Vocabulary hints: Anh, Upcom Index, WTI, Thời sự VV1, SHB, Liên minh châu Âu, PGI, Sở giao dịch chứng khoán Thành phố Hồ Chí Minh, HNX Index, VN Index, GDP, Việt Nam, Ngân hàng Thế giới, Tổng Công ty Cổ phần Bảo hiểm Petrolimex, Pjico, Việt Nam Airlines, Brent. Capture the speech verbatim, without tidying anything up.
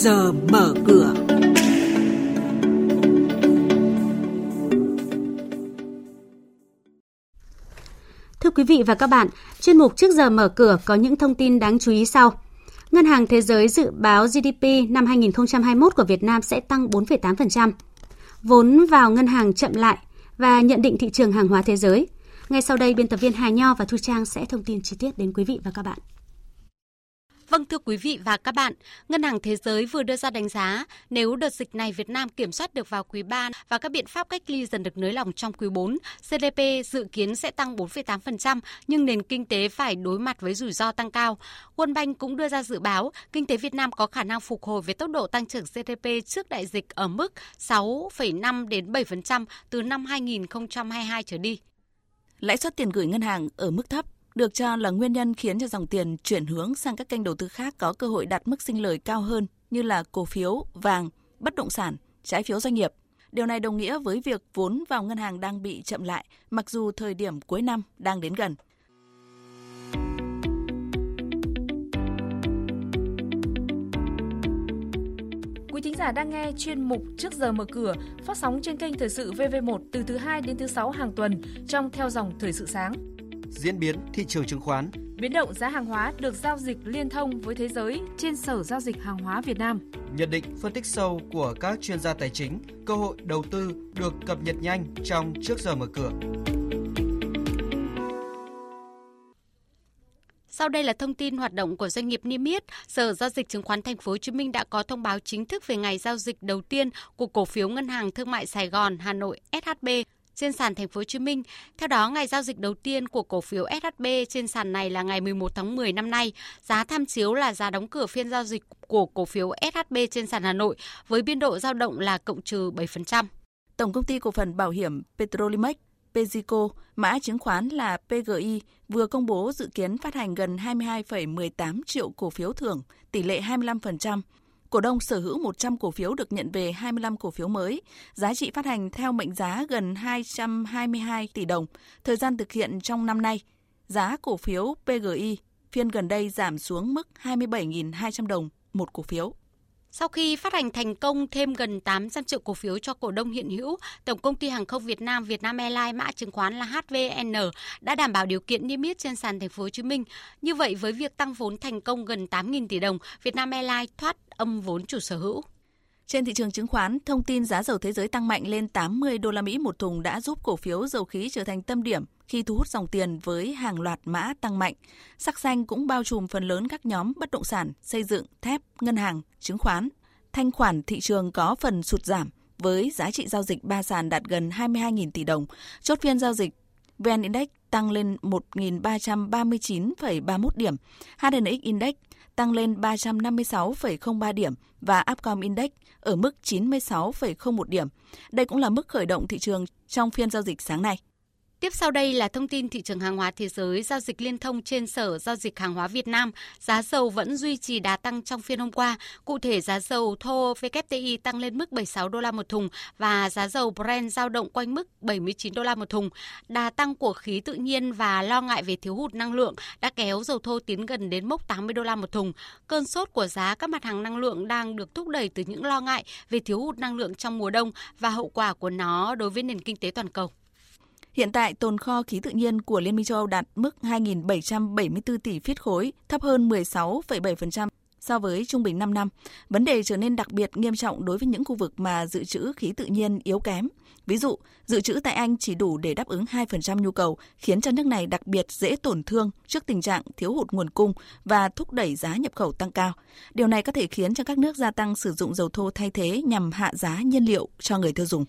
giờ mở cửa. Thưa quý vị và các bạn, chuyên mục Trước giờ mở cửa có những thông tin đáng chú ý sau. Ngân hàng Thế giới dự báo giê đê pê năm hai không hai mốt của Việt Nam sẽ tăng bốn phẩy tám phần trăm. Vốn vào ngân hàng chậm lại và nhận định thị trường hàng hóa thế giới. Ngay sau đây, biên tập viên Hà Nho và Thu Trang sẽ thông tin chi tiết đến quý vị và các bạn. Vâng, thưa quý vị và các bạn, Ngân hàng Thế giới vừa đưa ra đánh giá nếu đợt dịch này Việt Nam kiểm soát được vào quý ba và các biện pháp cách ly dần được nới lỏng trong quý bốn, giê đê pê dự kiến sẽ tăng bốn phẩy tám phần trăm nhưng nền kinh tế phải đối mặt với rủi ro tăng cao. World Bank cũng đưa ra dự báo kinh tế Việt Nam có khả năng phục hồi với tốc độ tăng trưởng giê đê pê trước đại dịch ở mức sáu phẩy năm đến bảy phần trăm từ năm hai không hai hai trở đi. Lãi suất tiền gửi ngân hàng ở mức thấp được cho là nguyên nhân khiến cho dòng tiền chuyển hướng sang các kênh đầu tư khác có cơ hội đạt mức sinh lời cao hơn như là cổ phiếu, vàng, bất động sản, trái phiếu doanh nghiệp. Điều này đồng nghĩa với việc vốn vào ngân hàng đang bị chậm lại, mặc dù thời điểm cuối năm đang đến gần. Quý thính giả đang nghe chuyên mục Trước giờ mở cửa phát sóng trên kênh Thời sự vê vê một từ thứ hai đến thứ sáu hàng tuần trong theo dòng Thời sự sáng. Diễn biến thị trường chứng khoán, biến động giá hàng hóa được giao dịch liên thông với thế giới trên Sở Giao dịch Hàng hóa Việt Nam. Nhận định, phân tích sâu của các chuyên gia tài chính, cơ hội đầu tư được cập nhật nhanh trong Trước giờ mở cửa. Sau đây là thông tin hoạt động của doanh nghiệp niêm yết. Sở Giao dịch Chứng khoán Thành phố Hồ Chí Minh đã có thông báo chính thức về ngày giao dịch đầu tiên của cổ phiếu Ngân hàng Thương mại Sài Gòn Hà Nội ét hát bê. Trên sàn Thành phố Hồ Chí Minh. Theo đó, ngày giao dịch đầu tiên của cổ phiếu ét hát bê trên sàn này là ngày mười một tháng mười năm nay. Giá tham chiếu là giá đóng cửa phiên giao dịch của cổ phiếu ét hát bê trên sàn Hà Nội với biên độ dao động là cộng trừ bảy phần trăm. Tổng Công ty Cổ phần Bảo hiểm Petrolimex, Pjico, mã chứng khoán là pê giê i vừa công bố dự kiến phát hành gần hai mươi hai phẩy mười tám triệu cổ phiếu thưởng, tỷ lệ hai mươi lăm phần trăm. Cổ đông sở hữu một trăm cổ phiếu được nhận về hai mươi lăm cổ phiếu mới, giá trị phát hành theo mệnh giá gần hai trăm hai mươi hai tỷ đồng, thời gian thực hiện trong năm nay. Giá cổ phiếu pê giê i phiên gần đây giảm xuống mức hai mươi bảy nghìn hai trăm đồng một cổ phiếu. Sau khi phát hành thành công thêm gần tám trăm triệu cổ phiếu cho cổ đông hiện hữu, Tổng Công ty Hàng không Việt Nam, Việt Nam Airlines, mã chứng khoán là hát vê en đã đảm bảo điều kiện niêm yết trên sàn Thành phố Hồ Chí Minh. Như vậy, với việc tăng vốn thành công gần tám nghìn tỷ đồng, Việt Nam Airlines thoát âm vốn chủ sở hữu. Trên thị trường chứng khoán, thông tin giá dầu thế giới tăng mạnh lên tám mươi đô la Mỹ một thùng đã giúp cổ phiếu dầu khí trở thành tâm điểm khi thu hút dòng tiền với hàng loạt mã tăng mạnh. Sắc xanh cũng bao trùm phần lớn các nhóm bất động sản, xây dựng, thép, ngân hàng, chứng khoán. Thanh khoản thị trường có phần sụt giảm với giá trị giao dịch ba sàn đạt gần hai mươi hai nghìn tỷ đồng. Chốt phiên giao dịch, vê en Index tăng lên một nghìn ba trăm ba mươi chín phẩy ba mươi mốt điểm, hát en ích Index tăng lên ba trăm năm mươi sáu phẩy không ba điểm và Upcom Index ở mức chín mươi sáu phẩy không một điểm. Đây cũng là mức khởi động thị trường trong phiên giao dịch sáng nay. Tiếp sau đây là thông tin thị trường hàng hóa thế giới, giao dịch liên thông trên Sở Giao dịch Hàng hóa Việt Nam. Giá dầu vẫn duy trì đà tăng trong phiên hôm qua. Cụ thể, giá dầu thô vê kép tê i tăng lên mức bảy mươi sáu đô la một thùng và giá dầu Brent dao động quanh mức bảy mươi chín đô la một thùng. Đà tăng của khí tự nhiên và lo ngại về thiếu hụt năng lượng đã kéo dầu thô tiến gần đến mốc tám mươi đô la một thùng. Cơn sốt của giá các mặt hàng năng lượng đang được thúc đẩy từ những lo ngại về thiếu hụt năng lượng trong mùa đông và hậu quả của nó đối với nền kinh tế toàn cầu. Hiện tại, tồn kho khí tự nhiên của Liên minh châu Âu đạt mức hai nghìn bảy trăm bảy mươi tư tỷ feet khối, thấp hơn mười sáu phẩy bảy phần trăm so với trung bình năm năm. Vấn đề trở nên đặc biệt nghiêm trọng đối với những khu vực mà dự trữ khí tự nhiên yếu kém. Ví dụ, dự trữ tại Anh chỉ đủ để đáp ứng hai phần trăm nhu cầu, khiến cho nước này đặc biệt dễ tổn thương trước tình trạng thiếu hụt nguồn cung và thúc đẩy giá nhập khẩu tăng cao. Điều này có thể khiến cho các nước gia tăng sử dụng dầu thô thay thế nhằm hạ giá nhiên liệu cho người tiêu dùng.